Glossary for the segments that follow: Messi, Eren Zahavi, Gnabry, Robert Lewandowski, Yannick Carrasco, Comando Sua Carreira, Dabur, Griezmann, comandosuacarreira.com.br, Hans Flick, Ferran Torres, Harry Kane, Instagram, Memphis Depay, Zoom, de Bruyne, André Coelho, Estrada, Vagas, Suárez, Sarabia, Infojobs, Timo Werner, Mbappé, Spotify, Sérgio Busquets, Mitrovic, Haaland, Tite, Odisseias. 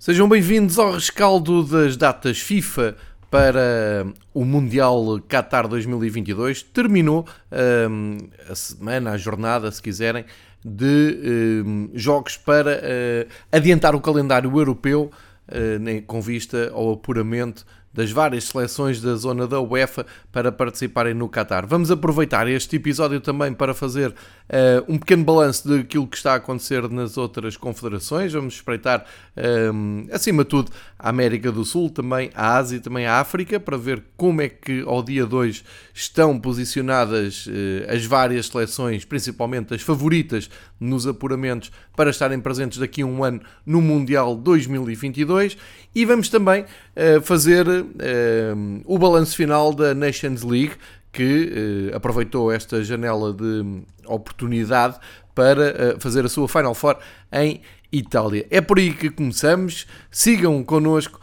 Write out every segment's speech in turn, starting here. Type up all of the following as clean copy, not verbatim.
Sejam bem-vindos ao rescaldo das datas FIFA para o Mundial Qatar 2022. Terminou a semana, a jornada, se quiserem, de jogos para adiantar o calendário europeu com vista ao apuramento das várias seleções da zona da UEFA para participarem no Qatar. Vamos aproveitar este episódio também para fazer um pequeno balanço daquilo que está a acontecer nas outras confederações. Vamos espreitar, acima de tudo, a América do Sul, também a Ásia e também a África, para ver como é que ao dia 2 estão posicionadas as várias seleções, principalmente as favoritas nos apuramentos, para estarem presentes daqui a um ano no Mundial 2022. E vamos também fazer o balanço final da Nations League, que aproveitou esta janela de oportunidade para fazer a sua Final Four em Itália. É por aí que começamos. Sigam connosco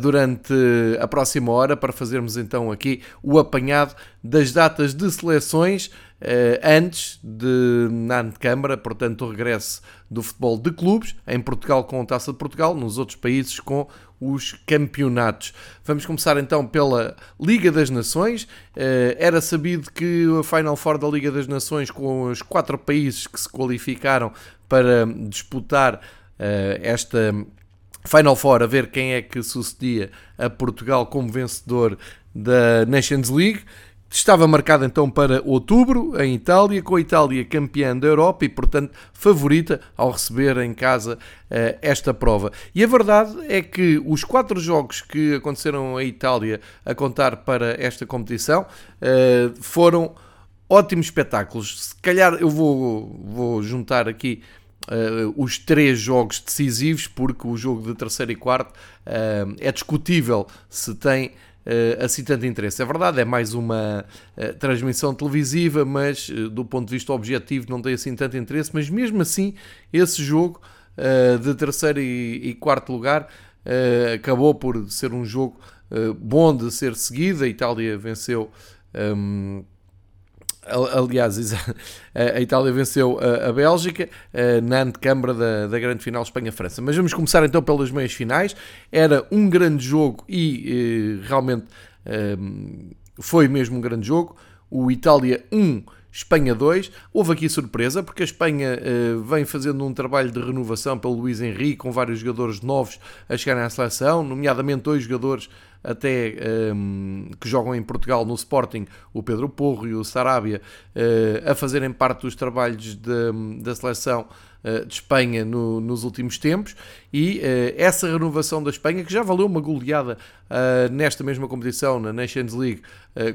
durante a próxima hora para fazermos então aqui o apanhado das datas de seleções antes na antecâmara, portanto, o regresso do futebol de clubes, em Portugal com a Taça de Portugal, nos outros países com os campeonatos. Vamos começar então pela Liga das Nações. Era sabido que a Final Four da Liga das Nações, com os 4 países que se qualificaram para disputar esta Final Four, a ver quem é que sucedia a Portugal como vencedor da Nations League, estava marcada então para outubro em Itália, com a Itália campeã da Europa e, portanto, favorita ao receber em casa esta prova. E a verdade é que os 4 jogos que aconteceram em Itália a contar para esta competição foram ótimos espetáculos. Se calhar eu vou juntar aqui os 3 jogos decisivos, porque o jogo de terceiro e quarto é discutível se tem assim tanto interesse. É verdade, é mais uma transmissão televisiva, mas do ponto de vista objetivo não tem assim tanto interesse. Mas mesmo assim, esse jogo de terceiro e quarto lugar acabou por ser um jogo bom de ser seguido. A Itália venceu. Aliás, a Itália venceu a Bélgica na antecâmara da grande final Espanha-França. Mas vamos começar então pelas meias finais. Era um grande jogo e realmente foi mesmo um grande jogo. O Itália 1, Espanha 2. Houve aqui surpresa, porque a Espanha vem fazendo um trabalho de renovação pelo Luis Enrique, com vários jogadores novos a chegarem à seleção, nomeadamente 2 jogadores até que jogam em Portugal no Sporting, o Pedro Porro e o Sarabia, a fazerem parte dos trabalhos da seleção de Espanha nos últimos tempos. E essa renovação da Espanha, que já valeu uma goleada nesta mesma competição, na Nations League,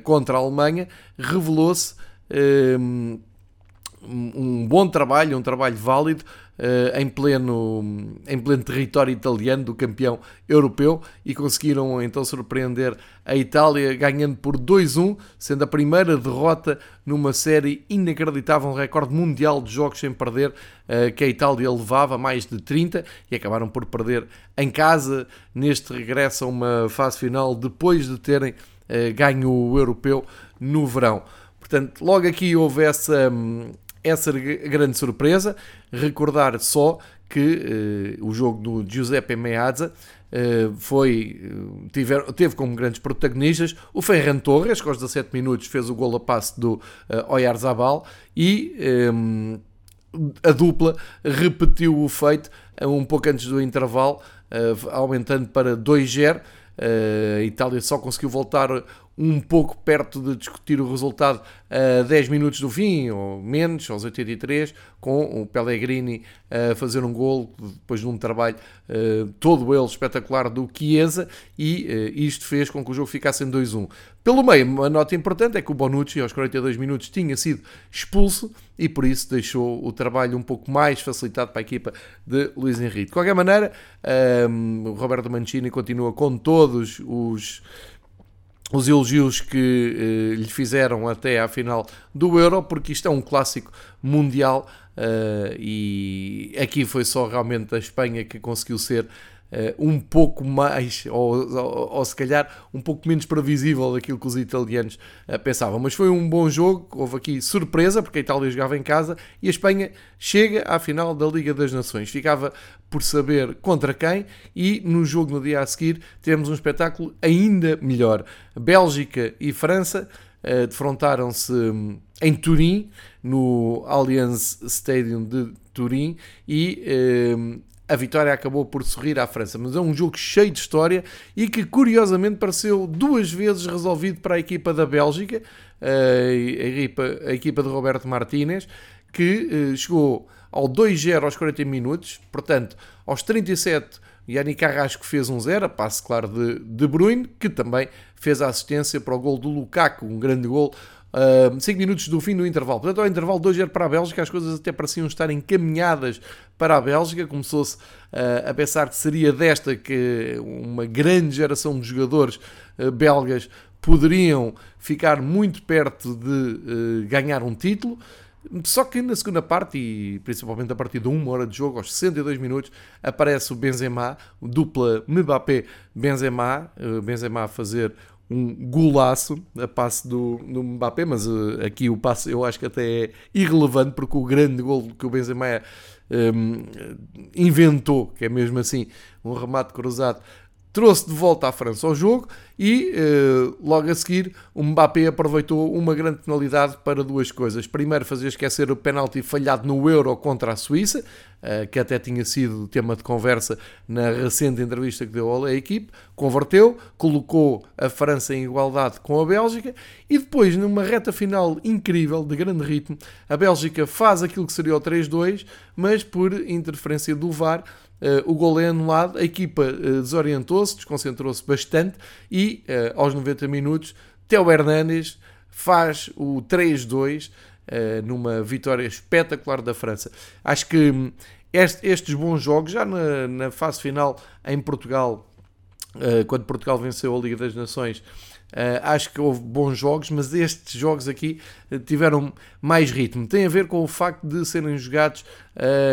contra a Alemanha, revelou-se um bom trabalho, um trabalho válido em pleno território italiano do campeão europeu, e conseguiram então surpreender a Itália ganhando por 2-1, sendo a primeira derrota numa série inacreditável, um recorde mundial de jogos sem perder que a Itália levava, mais de 30, e acabaram por perder em casa neste regresso a uma fase final depois de terem ganho o europeu no verão. Portanto, logo aqui houve essa grande surpresa. Recordar só que o jogo do Giuseppe Meazza teve como grandes protagonistas o Ferran Torres, que aos 17 minutos fez o golo a passe do Oyarzabal, e a dupla repetiu o feito um pouco antes do intervalo, aumentando para 2-0. A Itália só conseguiu voltar um pouco perto de discutir o resultado a 10 minutos do fim, ou menos, aos 83, com o Pellegrini a fazer um golo, depois de um trabalho todo ele espetacular do Chiesa, e isto fez com que o jogo ficasse em 2-1. Pelo meio, uma nota importante é que o Bonucci, aos 42 minutos, tinha sido expulso, e por isso deixou o trabalho um pouco mais facilitado para a equipa de Luís Enrique. De qualquer maneira, o Roberto Mancini continua com todos os elogios que lhe fizeram até à final do Euro, porque isto é um clássico mundial, e aqui foi só realmente a Espanha que conseguiu ser um pouco mais, ou se calhar um pouco menos previsível daquilo que os italianos pensavam. Mas foi um bom jogo, houve aqui surpresa, porque a Itália jogava em casa e a Espanha chega à final da Liga das Nações. Ficava por saber contra quem, e no jogo no dia a seguir tivemos um espetáculo ainda melhor. Bélgica e França defrontaram-se em Turim, no Allianz Stadium de Turim, e a vitória acabou por sorrir à França. Mas é um jogo cheio de história e que, curiosamente, pareceu duas vezes resolvido para a equipa da Bélgica, a equipa de Roberto Martínez, que chegou ao 2-0 aos 40 minutos. Portanto, aos 37, Yannick Carrasco fez 1-0, a passe, claro, de Bruyne, que também fez a assistência para o gol do Lukaku, um grande gol, 5 minutos do fim do intervalo. Portanto, ao intervalo 2-0 para a Bélgica, as coisas até pareciam estar encaminhadas para a Bélgica. Começou-se a pensar que seria desta que uma grande geração de jogadores belgas poderiam ficar muito perto de ganhar um título. Só que na segunda parte, e principalmente a partir de uma hora de jogo, aos 62 minutos, aparece o Benzema, dupla Mbappé-Benzema, Benzema a fazer um golaço, a passe do Mbappé, mas aqui o passe eu acho que até é irrelevante, porque o grande gol que o Benzema inventou, que é mesmo assim um remate cruzado, trouxe de volta à França ao jogo, e logo a seguir o Mbappé aproveitou uma grande penalidade para duas coisas. Primeiro, fazer esquecer o penalti falhado no Euro contra a Suíça, que até tinha sido tema de conversa na recente entrevista que deu à equipe. Converteu, colocou a França em igualdade com a Bélgica, e depois, numa reta final incrível, de grande ritmo, a Bélgica faz aquilo que seria o 3-2, mas por interferência do VAR, o gol é anulado, a equipa desorientou-se, desconcentrou-se bastante, e aos 90 minutos Theo Hernandes faz o 3-2 numa vitória espetacular da França. Acho que estes bons jogos, já na fase final em Portugal, quando Portugal venceu a Liga das Nações, acho que houve bons jogos, mas estes jogos aqui tiveram mais ritmo. Tem a ver com o facto de serem jogados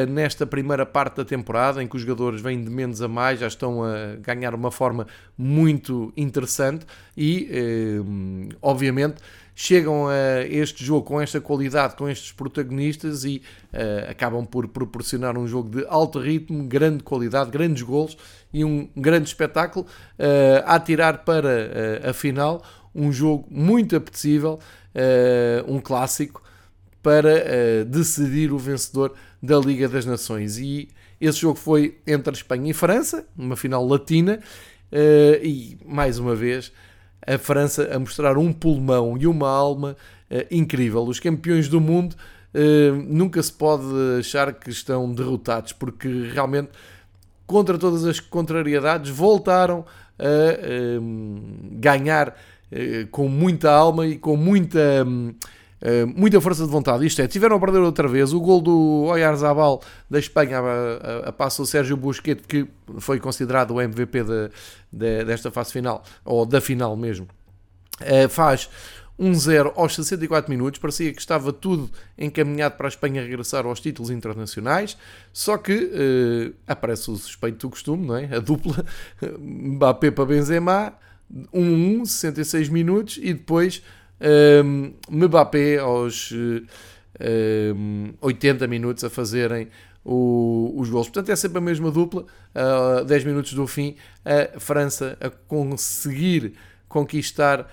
nesta primeira parte da temporada, em que os jogadores vêm de menos a mais, já estão a ganhar uma forma muito interessante e, obviamente, chegam a este jogo com esta qualidade, com estes protagonistas, e acabam por proporcionar um jogo de alto ritmo, grande qualidade, grandes golos e um grande espetáculo, a atirar para a final. Um jogo muito apetecível, um clássico, para decidir o vencedor da Liga das Nações. E esse jogo foi entre Espanha e França, uma final latina, e mais uma vez a França a mostrar um pulmão e uma alma incrível. Os campeões do mundo nunca se pode achar que estão derrotados, porque realmente, contra todas as contrariedades, voltaram a ganhar com muita alma e com muita força de vontade. Isto é, tiveram a perder outra vez. O gol do Oyarzabal da Espanha, a passo do Sérgio Busquets, que foi considerado o MVP desta fase final, ou da final mesmo, faz 1-0 aos 64 minutos. Parecia que estava tudo encaminhado para a Espanha regressar aos títulos internacionais, só que aparece o suspeito do costume, não é? A dupla Mbappé para Benzema, 1-1, 66 minutos, e depois Mbappé aos 80 minutos a fazerem os gols. Portanto, é sempre a mesma dupla. 10 minutos do fim, a França a conseguir conquistar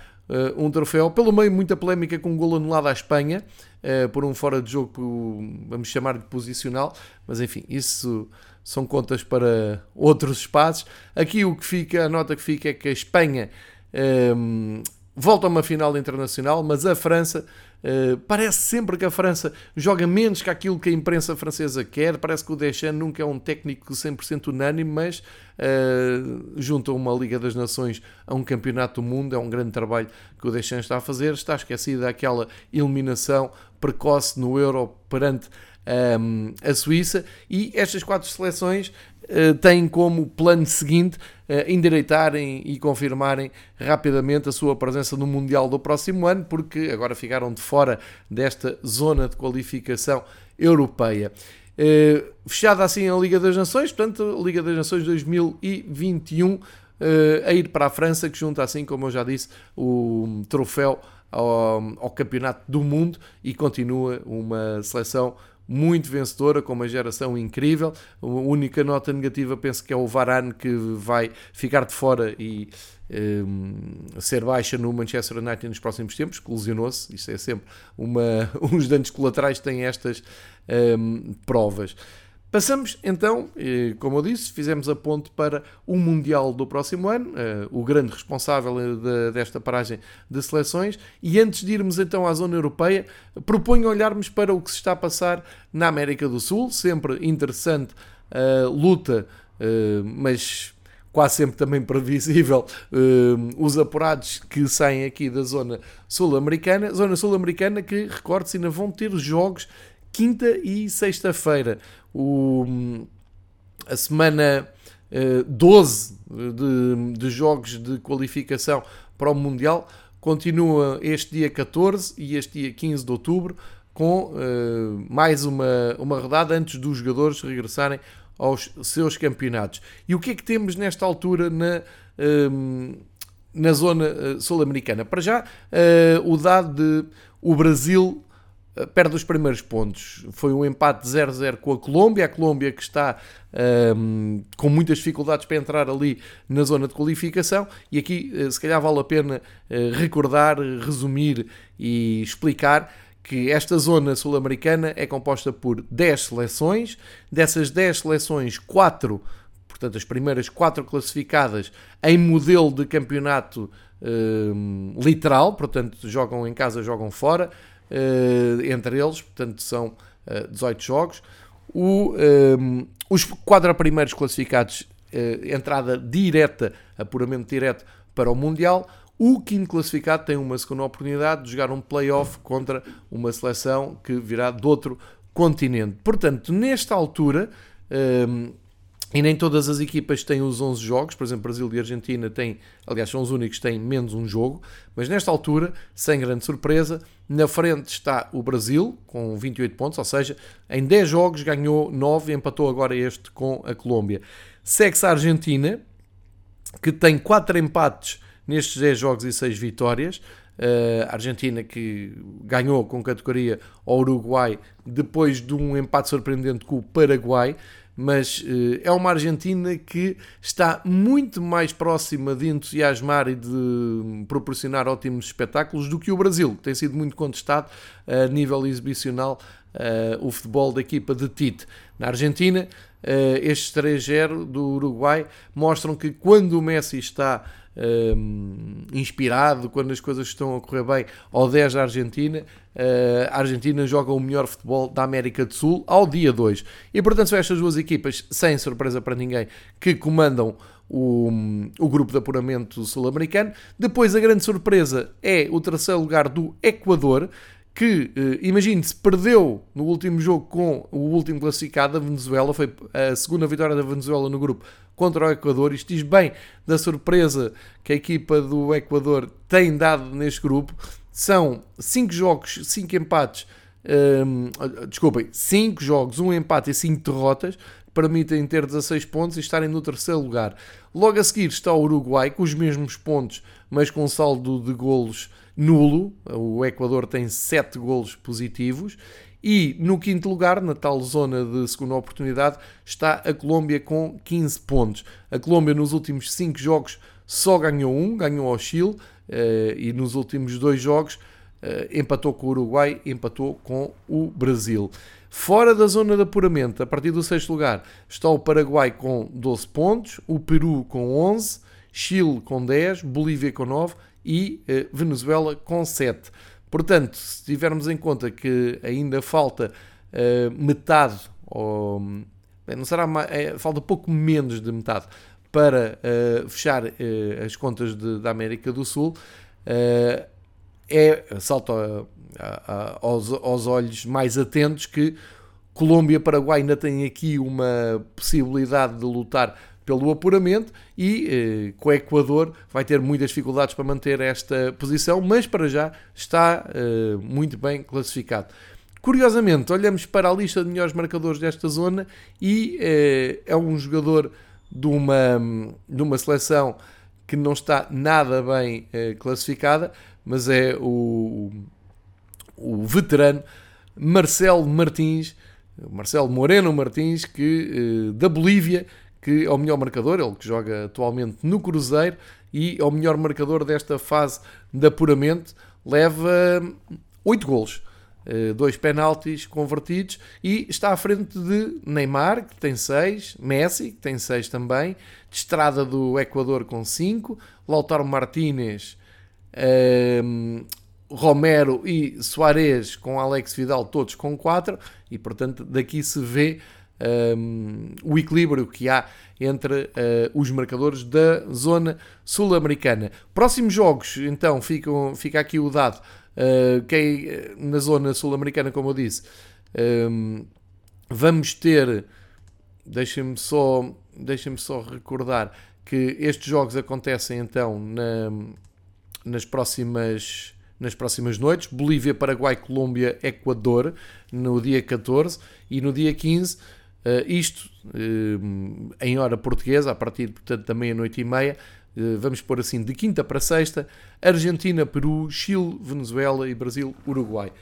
um troféu. Pelo meio, muita polémica com um golo anulado à Espanha, por um fora de jogo, vamos chamar de posicional, mas enfim, isso são contas para outros espaços. Aqui o que fica, a nota que fica, é que a Espanha volta a uma final internacional, mas a França, parece sempre que a França joga menos que aquilo que a imprensa francesa quer. Parece que o Deschamps nunca é um técnico 100% unânime, mas junta uma Liga das Nações a um campeonato do mundo. É um grande trabalho que o Deschamps está a fazer. Está esquecida aquela eliminação precoce no Euro perante a Suíça, e estas quatro seleções têm como plano seguinte endireitarem e confirmarem rapidamente a sua presença no Mundial do próximo ano, porque agora ficaram de fora desta zona de qualificação europeia. Fechada assim a Liga das Nações, portanto, Liga das Nações 2021 a ir para a França, que junta assim, como eu já disse, o troféu ao Campeonato do Mundo, e continua uma seleção muito vencedora, com uma geração incrível. A única nota negativa penso que é o Varane, que vai ficar de fora e ser baixa no Manchester United nos próximos tempos, que lesionou-se. Isto é sempre uns danos colaterais que têm estas provas. Passamos então, como eu disse, fizemos a ponte para o Mundial do próximo ano, o grande responsável desta paragem de seleções, e antes de irmos então à zona europeia, proponho olharmos para o que se está a passar na América do Sul. Sempre interessante a luta, mas quase sempre também previsível, os apurados que saem aqui da zona sul-americana. Zona sul-americana que, recorde-se, ainda vão ter jogos quinta e sexta-feira. A semana 12 de jogos de qualificação para o Mundial continua este dia 14 e este dia 15 de outubro, com mais uma rodada antes dos jogadores regressarem aos seus campeonatos. E o que é que temos nesta altura na zona sul-americana? Para já, o dado de o Brasil perde os primeiros pontos. Foi um empate 0-0 com a Colômbia. A Colômbia que está com muitas dificuldades para entrar ali na zona de qualificação. E aqui se calhar vale a pena recordar, resumir e explicar que esta zona sul-americana é composta por 10 seleções. Dessas 10 seleções, 4, portanto as primeiras 4 classificadas em modelo de campeonato literal, portanto jogam em casa, jogam fora, entre eles, portanto são 18 jogos. Os 4 primeiros classificados, entrada direta, apuramento direto para o Mundial. O 5º classificado tem uma segunda oportunidade de jogar um play-off contra uma seleção que virá de outro continente. Portanto, nesta altura, e nem todas as equipas têm os 11 jogos, por exemplo, Brasil e Argentina têm, aliás, são os únicos que têm menos um jogo, mas nesta altura, sem grande surpresa, na frente está o Brasil, com 28 pontos, ou seja, em 10 jogos ganhou 9 e empatou agora este com a Colômbia. Segue-se a Argentina, que tem 4 empates nestes 10 jogos e 6 vitórias. A Argentina que ganhou com categoria ao Uruguai depois de um empate surpreendente com o Paraguai, mas é uma Argentina que está muito mais próxima de entusiasmar e de proporcionar ótimos espetáculos do que o Brasil, que tem sido muito contestado a nível exibicional o futebol da equipa de Tite. Na Argentina, estes 3-0 do Uruguai mostram que quando o Messi está inspirado, quando as coisas estão a correr bem ao 10 da Argentina, a Argentina joga o melhor futebol da América do Sul ao dia 2. E portanto são estas duas equipas, sem surpresa para ninguém, que comandam o grupo de apuramento sul-americano. Depois a grande surpresa é o terceiro lugar do Equador, que, imagine-se, perdeu no último jogo com o último classificado da Venezuela. Foi a segunda vitória da Venezuela no grupo contra o Equador. Isto diz bem da surpresa que a equipa do Equador tem dado neste grupo. São 5 jogos, 5 empates, 5 jogos, 1 empate e 5 derrotas, permitem ter 16 pontos e estarem no terceiro lugar. Logo a seguir está o Uruguai, com os mesmos pontos, mas com um saldo de golos nulo. O Equador tem 7 golos positivos. E no 5º lugar, na tal zona de segunda oportunidade, está a Colômbia com 15 pontos. A Colômbia nos últimos 5 jogos só ganhou um, ganhou ao Chile, e nos últimos 2 jogos empatou com o Uruguai, empatou com o Brasil. Fora da zona de apuramento, a partir do 6º lugar, está o Paraguai com 12 pontos, o Peru com 11, Chile com 10, Bolívia com 9 e Venezuela com 7. Portanto, se tivermos em conta que ainda falta metade, falta pouco menos de metade para fechar as contas da América do Sul, salta aos olhos mais atentos que Colômbia e Paraguai ainda têm aqui uma possibilidade de lutar pelo apuramento, e com o Equador vai ter muitas dificuldades para manter esta posição, mas para já está muito bem classificado. Curiosamente, olhamos para a lista de melhores marcadores desta zona e é um jogador de uma seleção que não está nada bem classificada, mas é o veterano Marcelo Moreno Martins, que, da Bolívia, que é o melhor marcador, ele que joga atualmente no Cruzeiro, e é o melhor marcador desta fase de apuramento, leva 8 golos, 2 penaltis convertidos, e está à frente de Neymar, que tem 6, Messi, que tem 6 também, de Estrada do Equador com 5, Lautaro Martínez, Romero e Suárez com Alex Vidal, todos com 4, e portanto daqui se vê o equilíbrio que há entre os marcadores da zona sul-americana. Próximos jogos, então, fica aqui o dado. Quem na zona sul-americana, como eu disse, vamos ter, deixem-me só recordar que estes jogos acontecem então nas próximas noites: Bolívia, Paraguai, Colômbia, Equador, no dia 14, e no dia 15, isto em hora portuguesa, a partir, portanto, da meia-noite e meia, vamos pôr assim, de quinta para sexta, Argentina, Peru, Chile, Venezuela e Brasil, Uruguai.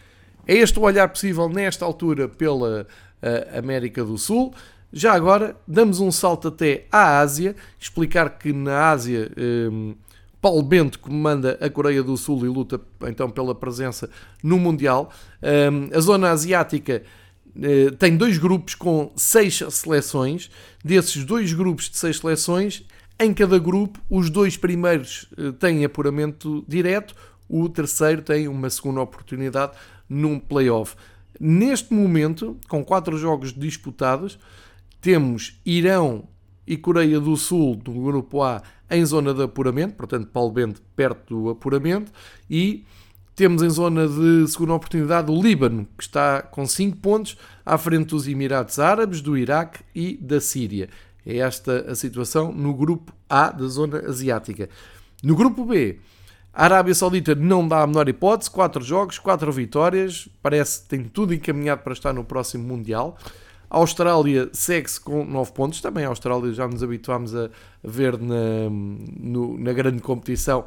É este o olhar possível nesta altura pela América do Sul. Já agora, damos um salto até à Ásia, explicar que na Ásia... Paulo Bento comanda a Coreia do Sul e luta então pela presença no Mundial. A zona asiática tem 2 grupos com 6 seleções. Desses 2 grupos de 6 seleções, em cada grupo, os 2 primeiros têm apuramento direto, o terceiro tem uma segunda oportunidade num play-off. Neste momento, com 4 jogos disputados, temos Irão e Coreia do Sul do grupo A em zona de apuramento, portanto Paulo Bento perto do apuramento, e temos em zona de segunda oportunidade o Líbano, que está com 5 pontos à frente dos Emirados Árabes, do Iraque e da Síria. É esta a situação no grupo A da zona asiática. No grupo B, a Arábia Saudita não dá a menor hipótese, 4 jogos, 4 vitórias, parece que tem tudo encaminhado para estar no próximo Mundial. A Austrália segue-se com 9 pontos. Também a Austrália já nos habituámos a ver na grande competição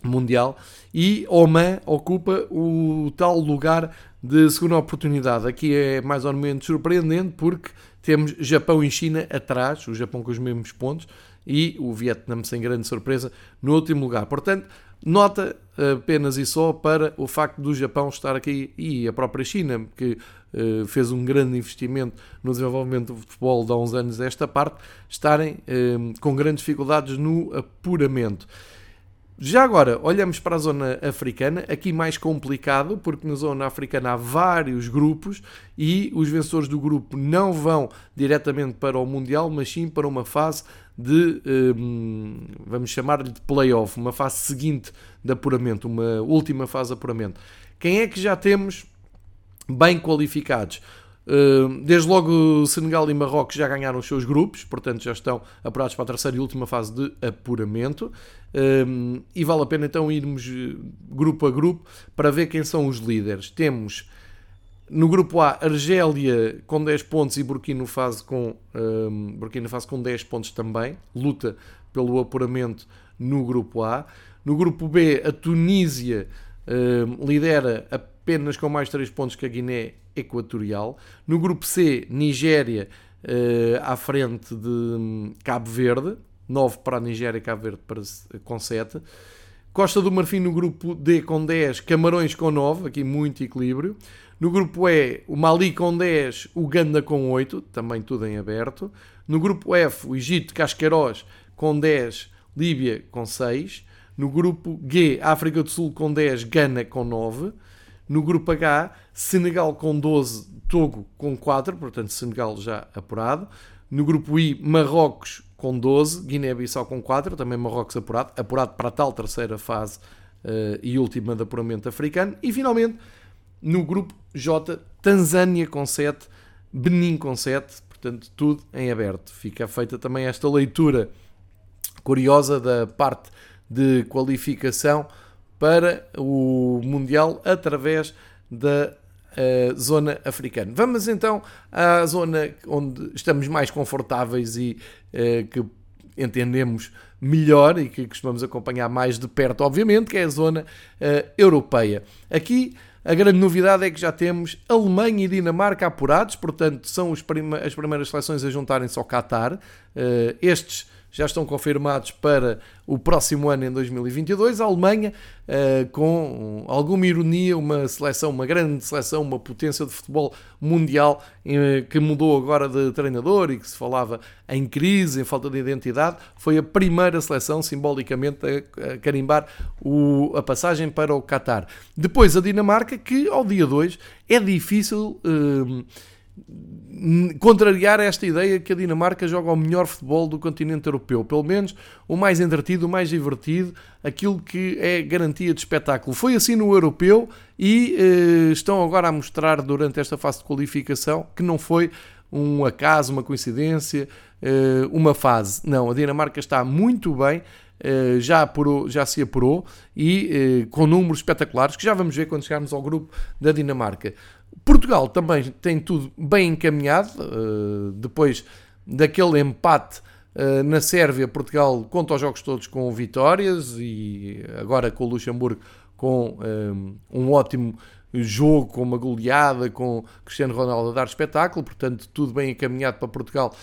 mundial. E Oman ocupa o tal lugar de segunda oportunidade. Aqui é mais ou menos surpreendente, porque temos Japão e China atrás, o Japão com os mesmos pontos, e o Vietnã, sem grande surpresa, no último lugar. Portanto, nota apenas e só para o facto do Japão estar aqui, e a própria China, que fez um grande investimento no desenvolvimento do futebol de há uns anos desta parte, estarem com grandes dificuldades no apuramento. Já agora, olhamos para a zona africana, aqui mais complicado, porque na zona africana há vários grupos e os vencedores do grupo não vão diretamente para o Mundial, mas sim para uma fase de, vamos chamar-lhe de play-off, uma fase seguinte de apuramento, uma última fase de apuramento. Quem é que já temos bem qualificados? Desde logo, Senegal e Marrocos já ganharam os seus grupos, portanto já estão apurados para a terceira e última fase de apuramento, e vale a pena então irmos grupo a grupo para ver quem são os líderes. Temos no grupo A Argélia com 10 pontos e Burkina Faso com 10 pontos também, luta pelo apuramento no grupo A. No grupo B, a Tunísia lidera apenas com mais 3 pontos que a Guiné Equatorial. No grupo C, Nigéria à frente de Cabo Verde, 9 para a Nigéria, Cabo Verde com 7. Costa do Marfim no grupo D com 10, Camarões com 9, aqui muito equilíbrio. No grupo E, o Mali com 10, Uganda com 8, também tudo em aberto. No grupo F, o Egito, Cascarós com 10, Líbia com 6. No grupo G, África do Sul com 10, Gana com 9. No grupo H, Senegal com 12, Togo com 4, portanto Senegal já apurado. No grupo I, Marrocos com 12, Guiné-Bissau com 4, também Marrocos apurado para a tal terceira fase e última de apuramento africano. E finalmente, no grupo J, Tanzânia com 7, Benin com 7, portanto tudo em aberto. Fica feita também esta leitura curiosa da parte de qualificação para o Mundial através da zona africana. Vamos então à zona onde estamos mais confortáveis e que entendemos melhor e que costumamos acompanhar mais de perto, obviamente, que é a zona europeia. Aqui a grande novidade é que já temos Alemanha e Dinamarca apurados, portanto são as primeiras seleções a juntarem-se ao Qatar. Estes já estão confirmados para o próximo ano, em 2022. A Alemanha, com alguma ironia, uma grande seleção, uma potência de futebol mundial, que mudou agora de treinador e que se falava em crise, em falta de identidade, foi a primeira seleção, simbolicamente, a carimbar a passagem para o Qatar. Depois a Dinamarca, que ao dia 2 é difícil contrariar esta ideia que a Dinamarca joga o melhor futebol do continente europeu, pelo menos o mais entretido, o mais divertido, aquilo que é garantia de espetáculo. Foi assim no europeu e estão agora a mostrar durante esta fase de qualificação que não foi um acaso, uma coincidência, uma fase. Não, a Dinamarca está muito bem, já se apurou e com números espetaculares que já vamos ver quando chegarmos ao grupo da Dinamarca. Portugal também tem tudo bem encaminhado, depois daquele empate na Sérvia, Portugal conta os jogos todos com vitórias e agora com o Luxemburgo com um ótimo jogo, com uma goleada, com Cristiano Ronaldo a dar espetáculo, portanto tudo bem encaminhado para Portugal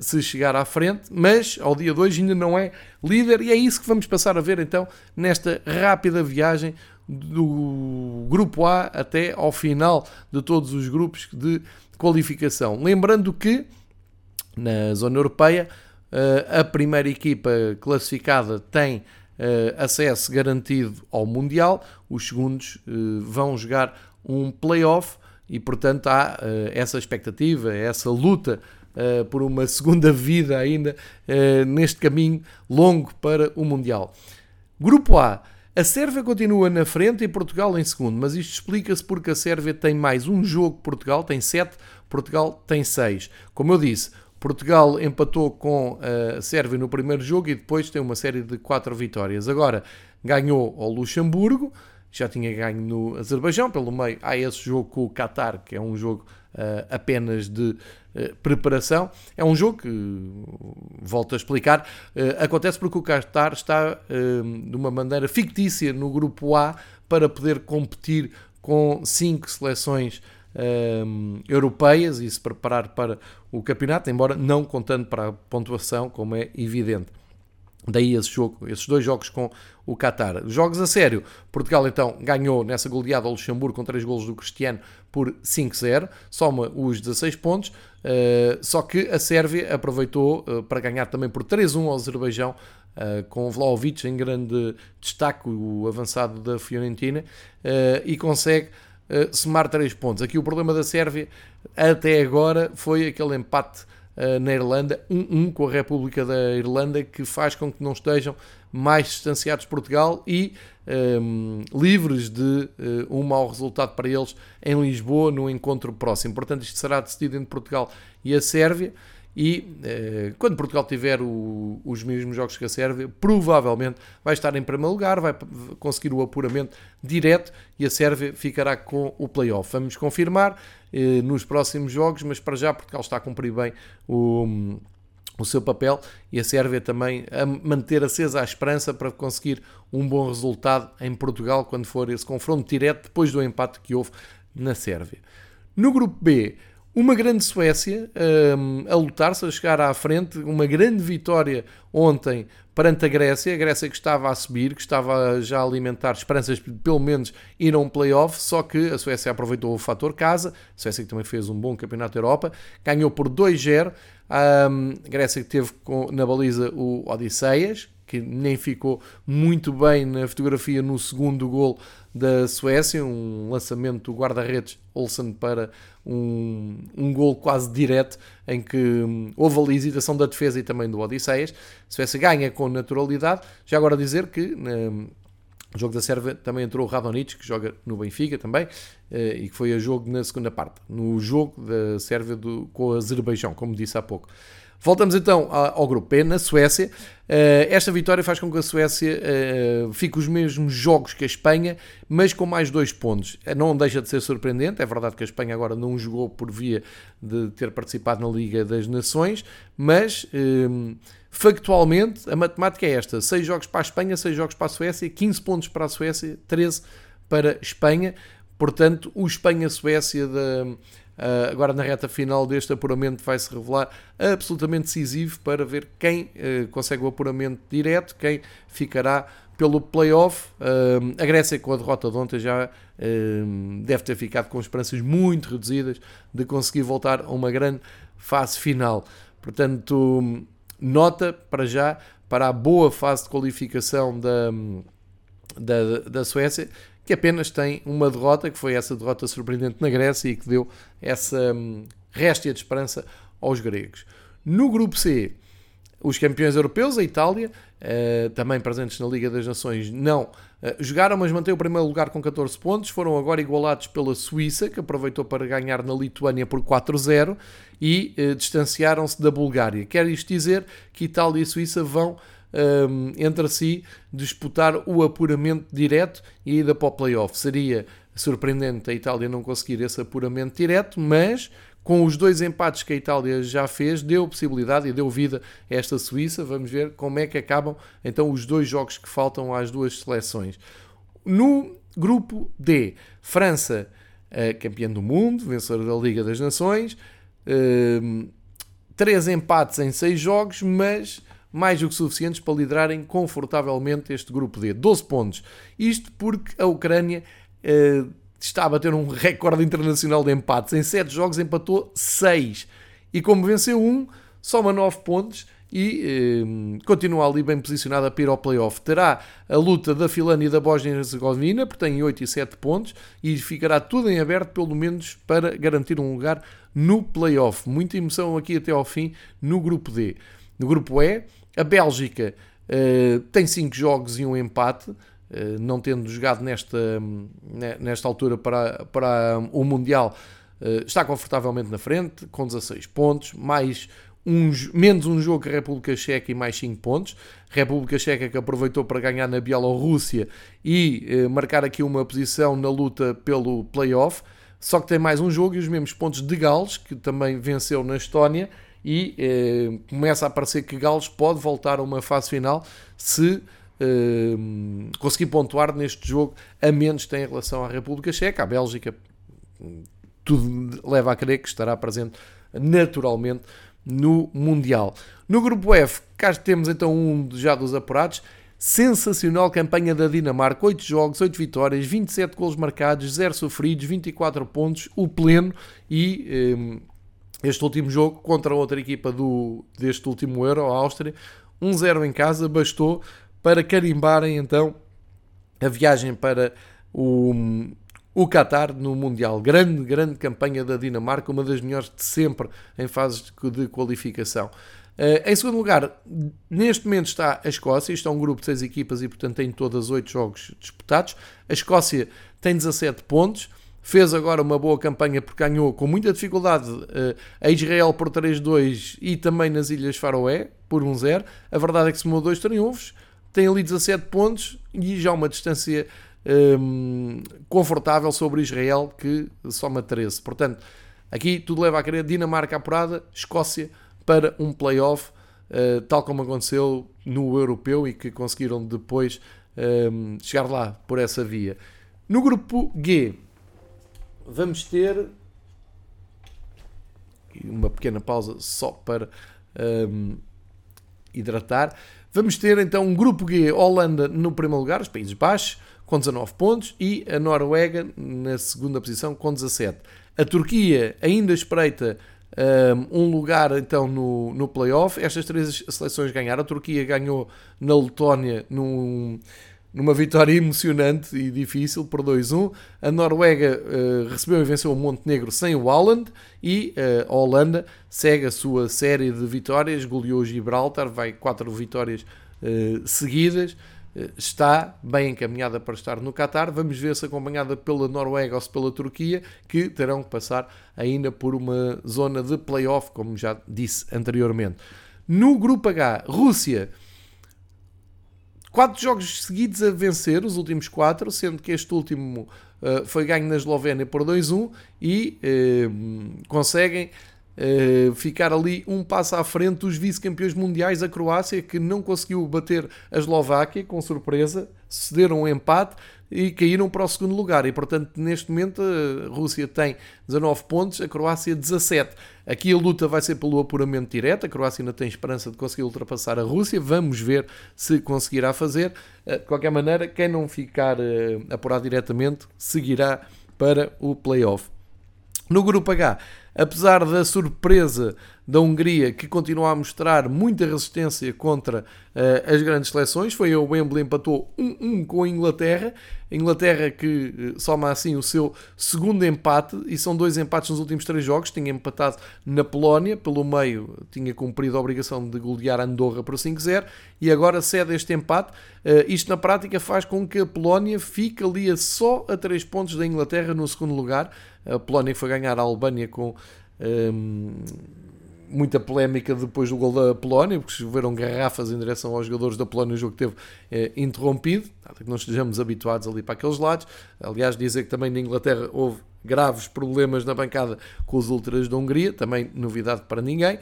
se chegar à frente, mas ao dia 2 ainda não é líder e é isso que vamos passar a ver então nesta rápida viagem do grupo A até ao final de todos os grupos de qualificação. Lembrando que na zona europeia a primeira equipa classificada tem acesso garantido ao Mundial, os segundos vão jogar um play-off e portanto há essa expectativa, essa luta por uma segunda vida ainda neste caminho longo para o Mundial. Grupo A. A Sérvia continua na frente e Portugal em segundo, mas isto explica-se porque a Sérvia tem mais um jogo que Portugal, tem 7, Portugal tem 6. Como eu disse, Portugal empatou com a Sérvia no primeiro jogo e depois tem uma série de 4 vitórias. Agora ganhou ao Luxemburgo, já tinha ganho no Azerbaijão, pelo meio há esse jogo com o Qatar, que é um jogo apenas de preparação. É um jogo que, volto a explicar, acontece porque o Qatar está de uma maneira fictícia no grupo A para poder competir com 5 seleções europeias e se preparar para o campeonato, embora não contando para a pontuação, como é evidente. Daí esses 2 jogos com o Qatar. Jogos a sério. Portugal então ganhou nessa goleada ao Luxemburgo com 3 golos do Cristiano por 5-0. Soma os 16 pontos. Só que a Sérvia aproveitou para ganhar também por 3-1 ao Azerbaijão, com o Vlaovic em grande destaque, o avançado da Fiorentina, e consegue somar 3 pontos. Aqui o problema da Sérvia até agora foi aquele empate na Irlanda, 1-1 com a República da Irlanda, que faz com que não estejam mais distanciados de Portugal e livres de um mau resultado para eles em Lisboa no encontro próximo. Portanto, isto será decidido entre Portugal e a Sérvia e quando Portugal tiver os mesmos jogos que a Sérvia, provavelmente vai estar em primeiro lugar, vai conseguir o apuramento direto e a Sérvia ficará com o play-off. Vamos confirmar nos próximos jogos, mas para já Portugal está a cumprir bem o seu papel e a Sérvia também a manter acesa a esperança para conseguir um bom resultado em Portugal quando for esse confronto direto depois do empate que houve na Sérvia. No grupo B, uma grande Suécia a lutar-se, a chegar à frente, uma grande vitória ontem perante a Grécia que estava a subir, que estava já a alimentar esperanças de pelo menos ir a um play-off, só que a Suécia aproveitou o fator casa, a Suécia que também fez um bom campeonato da Europa, ganhou por 2-0, a Grécia que teve na baliza o Odisseias, que nem ficou muito bem na fotografia no segundo golo da Suécia, um lançamento do guarda-redes Olsen para um golo quase direto, em que houve a hesitação da defesa e também do Odisseias. A Suécia ganha com naturalidade. Já agora dizer que no jogo da Sérvia também entrou o Radonjić, que joga no Benfica também, e que foi a jogo na segunda parte, no jogo da Sérvia com o Azerbaijão, como disse há pouco. Voltamos então ao grupo P, na Suécia. Esta vitória faz com que a Suécia fique os mesmos jogos que a Espanha, mas com mais 2 pontos. Não deixa de ser surpreendente, é verdade que a Espanha agora não jogou por via de ter participado na Liga das Nações, mas factualmente a matemática é esta: 6 jogos para a Espanha, 6 jogos para a Suécia, 15 pontos para a Suécia, 13 para a Espanha. Portanto, o Espanha-Suécia agora na reta final deste apuramento vai se revelar absolutamente decisivo para ver quem consegue o apuramento direto, quem ficará pelo play-off. A Grécia, com a derrota de ontem, já deve ter ficado com esperanças muito reduzidas de conseguir voltar a uma grande fase final. Portanto, nota para já para a boa fase de qualificação da Suécia, que apenas tem uma derrota, que foi essa derrota surpreendente na Grécia e que deu essa réstia de esperança aos gregos. No grupo C, os campeões europeus, a Itália, também presentes na Liga das Nações, não jogaram, mas mantém o primeiro lugar com 14 pontos, foram agora igualados pela Suíça, que aproveitou para ganhar na Lituânia por 4-0 e distanciaram-se da Bulgária. Quer isto dizer que Itália e Suíça vão entre si disputar o apuramento direto e a ida para o play-off. Seria surpreendente a Itália não conseguir esse apuramento direto, mas com os 2 empates que a Itália já fez, deu possibilidade e deu vida a esta Suíça. Vamos ver como é que acabam então os 2 jogos que faltam às 2 seleções. No grupo D, França, campeã do mundo, vencedora da Liga das Nações, 3 empates em 6 jogos, mas mais do que suficientes para liderarem confortavelmente este grupo D. 12 pontos. Isto porque a Ucrânia está a bater um recorde internacional de empates. Em 7 jogos empatou 6. E como venceu 1, soma 9 pontos e continua ali bem posicionada para ir ao play-off. Terá a luta da Finlândia e da Bósnia e Herzegovina, porque tem 8 e 7 pontos, e ficará tudo em aberto, pelo menos para garantir um lugar no play-off. Muita emoção aqui até ao fim no grupo D. No grupo E, a Bélgica tem 5 jogos e 1 empate, não tendo jogado nesta altura para o Mundial, está confortavelmente na frente, com 16 pontos, menos 1 jogo que a República Checa e mais 5 pontos. República Checa, que aproveitou para ganhar na Bielorrússia e marcar aqui uma posição na luta pelo play-off, só que tem mais 1 jogo e os mesmos pontos de Gales, que também venceu na Estónia, e começa a aparecer que Gales pode voltar a uma fase final se conseguir pontuar neste jogo a menos tem em relação à República Checa. A Bélgica, tudo leva a crer que estará presente naturalmente no Mundial. No grupo F, cá temos então um já dos apurados. Sensacional campanha da Dinamarca, 8 jogos, 8 vitórias, 27 golos marcados, 0 sofridos, 24 pontos, o pleno, e este último jogo, contra outra equipa deste último Euro, a Áustria, 1-0 em casa, bastou para carimbarem então a viagem para o Qatar no Mundial. Grande, grande campanha da Dinamarca, uma das melhores de sempre em fases de qualificação. Em segundo lugar, neste momento está a Escócia. Isto é um grupo de 6 equipas e, portanto, tem todas 8 jogos disputados. A Escócia tem 17 pontos. Fez agora uma boa campanha porque ganhou com muita dificuldade a Israel por 3-2 e também nas Ilhas Faroé por 1-0. A verdade é que somou 2 triunfos, tem ali 17 pontos e já uma distância confortável sobre Israel, que soma 13. Portanto, aqui tudo leva a crer: Dinamarca apurada, Escócia para um play-off, tal como aconteceu no Europeu e que conseguiram depois chegar lá por essa via. No grupo G, vamos ter uma pequena pausa só para hidratar. Vamos ter então um grupo G, Holanda no primeiro lugar, os Países Baixos, com 19 pontos, e a Noruega na segunda posição, com 17. A Turquia ainda espreita um lugar então no play-off. Estas 3 seleções ganharam. A Turquia ganhou na Letónia numa vitória emocionante e difícil por 2-1, a Noruega recebeu e venceu o Montenegro sem o Haaland, e a Holanda segue a sua série de vitórias, goleou Gibraltar, vai 4 vitórias seguidas, está bem encaminhada para estar no Qatar. Vamos ver se acompanhada pela Noruega ou se pela Turquia, que terão que passar ainda por uma zona de play-off, como já disse anteriormente. No grupo H, Rússia, 4 jogos seguidos a vencer, os últimos 4, sendo que este último foi ganho na Eslovénia por 2-1 e conseguem ficar ali um passo à frente dos vice-campeões mundiais, a Croácia, que não conseguiu bater a Eslováquia, com surpresa, cederam um empate e caíram para o segundo lugar. E, portanto, neste momento a Rússia tem 19 pontos, a Croácia 17. Aqui a luta vai ser pelo apuramento direto, a Croácia ainda tem esperança de conseguir ultrapassar a Rússia, vamos ver se conseguirá fazer. De qualquer maneira, quem não ficar apurado diretamente seguirá para o play-off. No grupo H, apesar da surpresa da Hungria, que continua a mostrar muita resistência contra as grandes seleções, foi ao Wembley, empatou 1-1 com a Inglaterra. A Inglaterra que soma assim o seu segundo empate, e são 2 empates nos últimos 3 jogos. Tinha empatado na Polónia, pelo meio tinha cumprido a obrigação de golear a Andorra por 5-0 e agora cede este empate. Isto na prática faz com que a Polónia fique ali só a 3 pontos da Inglaterra no segundo lugar. A Polónia foi ganhar a Albânia com muita polémica depois do gol da Polónia, porque choveram garrafas em direção aos jogadores da Polónia, o jogo teve interrompido, até que não estejamos habituados ali para aqueles lados. Aliás, dizer que também na Inglaterra houve graves problemas na bancada com os ultras da Hungria, também novidade para ninguém.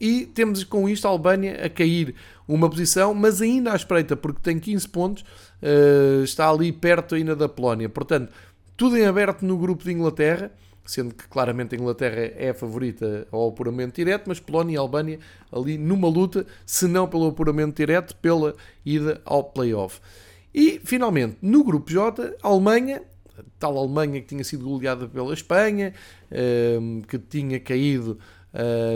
E temos com isto a Albânia a cair uma posição, mas ainda à espreita, porque tem 15 pontos, está ali perto ainda da Polónia. Portanto, tudo em aberto no grupo de Inglaterra, sendo que claramente a Inglaterra é a favorita ao apuramento direto, mas Polónia e Albânia ali numa luta, se não pelo apuramento direto, pela ida ao play-off. E, finalmente, no grupo J, Alemanha, tal Alemanha que tinha sido goleada pela Espanha, que tinha caído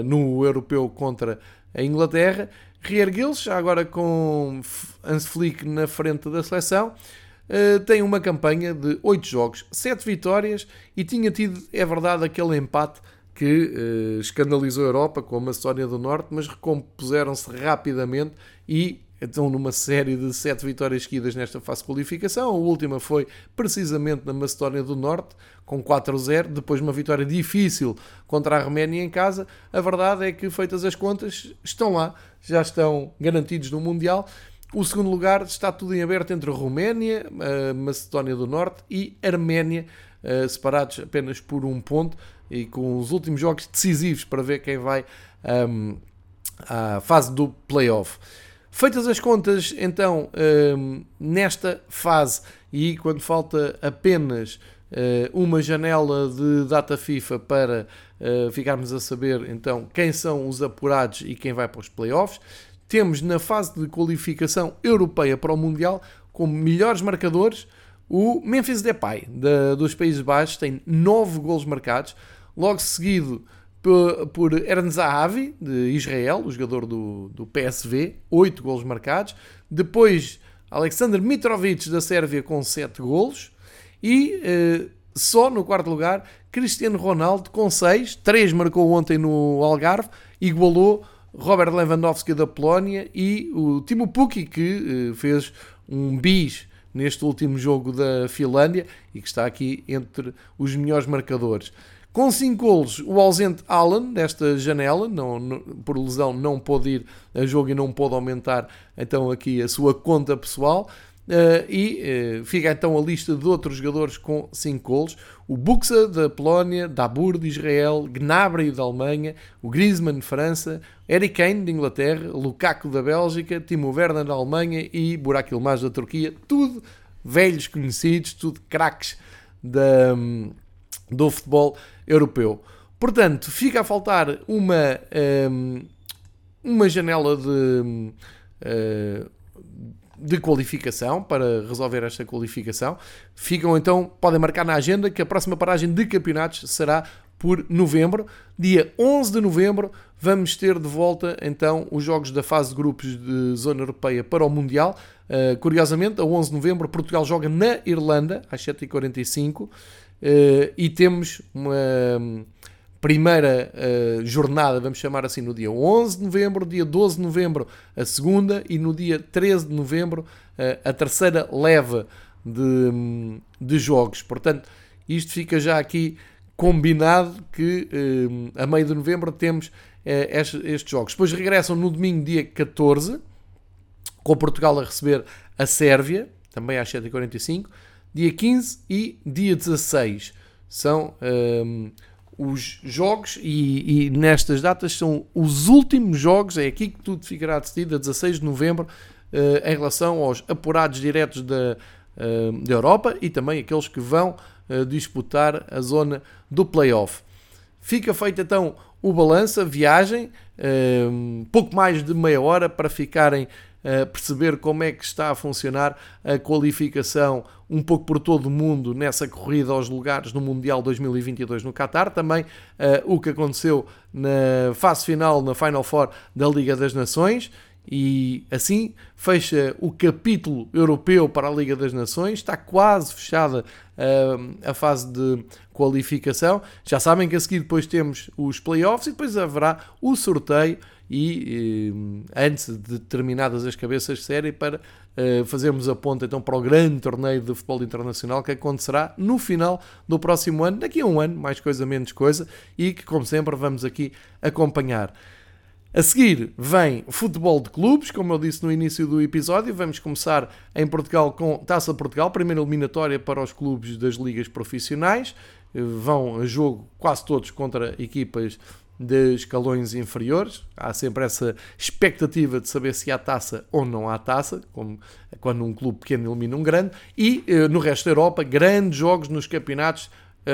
no europeu contra a Inglaterra, reergueu-se, já agora com Hans Flick na frente da seleção. Tem uma campanha de 8 jogos, 7 vitórias, e tinha tido, é verdade, aquele empate que escandalizou a Europa com a Macedónia do Norte, mas recompuseram-se rapidamente e estão numa série de 7 vitórias seguidas nesta fase de qualificação. A última foi precisamente na Macedónia do Norte, com 4-0, depois uma vitória difícil contra a Roménia em casa. A verdade é que, feitas as contas, estão lá, já estão garantidos no Mundial. O segundo lugar está tudo em aberto entre a Roménia, a Macedónia do Norte e a Arménia, separados apenas por 1 ponto e com os últimos jogos decisivos para ver quem vai à fase do play-off. Feitas as contas, então, nesta fase, e quando falta apenas uma janela de data FIFA para ficarmos a saber então quem são os apurados e quem vai para os play-offs, temos na fase de qualificação europeia para o Mundial, como melhores marcadores, o Memphis Depay, dos Países Baixos, tem 9 golos marcados, logo seguido por Eren Zahavi, de Israel, o jogador do PSV, 8 golos marcados. Depois, Aleksandar Mitrovic, da Sérvia, com 7 golos. E só no quarto lugar, Cristiano Ronaldo, com 6. 3 marcou ontem no Algarve, igualou Robert Lewandowski da Polónia e o Timo Pukki, que fez um bis neste último jogo da Finlândia e que está aqui entre os melhores marcadores. Com 5 golos, o ausente Alan, desta janela, por lesão não pôde ir a jogo e não pôde aumentar então aqui a sua conta pessoal. E fica então a lista de outros jogadores com 5 golos: o Buxa da Polónia, Dabur de Israel, Gnabry da Alemanha, o Griezmann de França, Harry Kane de Inglaterra, Lukaku da Bélgica, Timo Werner da Alemanha e Burak Yılmaz da Turquia, tudo velhos conhecidos, tudo craques do futebol europeu. Portanto, fica a faltar uma janela de qualificação, para resolver esta qualificação. Ficam então, podem marcar na agenda que a próxima paragem de campeonatos será por novembro. Dia 11 de novembro vamos ter de volta então os jogos da fase de grupos de zona europeia para o Mundial. Curiosamente, a 11 de novembro Portugal joga na Irlanda às 7h45 e temos uma primeira jornada, vamos chamar assim, no dia 11 de novembro, dia 12 de novembro a segunda e no dia 13 de novembro a terceira leva de jogos. Portanto, isto fica já aqui combinado que a meio de novembro temos estes jogos. Depois regressam no domingo, dia 14, com Portugal a receber a Sérvia, também às 7h45, dia 15 e dia 16. São os jogos e nestas datas são os últimos jogos, é aqui que tudo ficará decidido, a 16 de novembro, em relação aos apurados diretos da Europa e também aqueles que vão disputar a zona do play-off. Fica feito então o balanço, a viagem, pouco mais de meia hora para ficarem a perceber como é que está a funcionar a qualificação um pouco por todo o mundo nessa corrida aos lugares no Mundial 2022 no Qatar, também o que aconteceu na fase final, na Final Four da Liga das Nações, e assim fecha o capítulo europeu para a Liga das Nações. Está quase fechada a fase de qualificação. Já sabem que a seguir depois temos os playoffs e depois haverá o sorteio e antes de terminadas as cabeças de série para fazermos a ponta então para o grande torneio de futebol internacional que acontecerá no final do próximo ano, daqui a um ano, mais coisa menos coisa, e que como sempre vamos aqui acompanhar. A seguir vem futebol de clubes, como eu disse no início do episódio, vamos começar em Portugal com Taça de Portugal, primeira eliminatória para os clubes das ligas profissionais, vão a jogo quase todos contra equipas de escalões inferiores, há sempre essa expectativa de saber se há taça ou não há taça, como quando um clube pequeno elimina um grande, e no resto da Europa, grandes jogos nos campeonatos,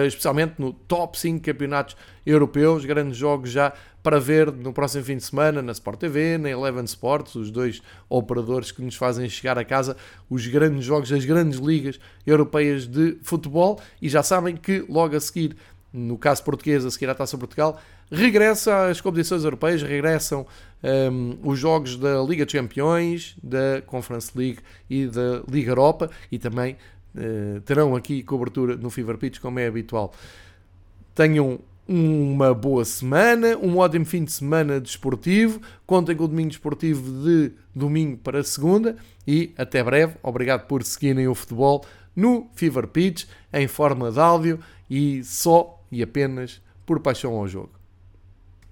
especialmente no top 5 campeonatos europeus, grandes jogos já para ver no próximo fim de semana na Sport TV, na Eleven Sports, os dois operadores que nos fazem chegar a casa os grandes jogos das grandes ligas europeias de futebol. E já sabem que logo a seguir, no caso português, a seguir à Taça Portugal, regressa às competições europeias, regressam os jogos da Liga dos Campeões, da Conference League e da Liga Europa, e também terão aqui cobertura no Fever Pitch, como é habitual. Tenham uma boa semana, um ótimo fim de semana desportivo, contem com o domingo desportivo de domingo para segunda, e até breve. Obrigado por seguirem o futebol no Fever Pitch, em forma de áudio e só e apenas por paixão ao jogo.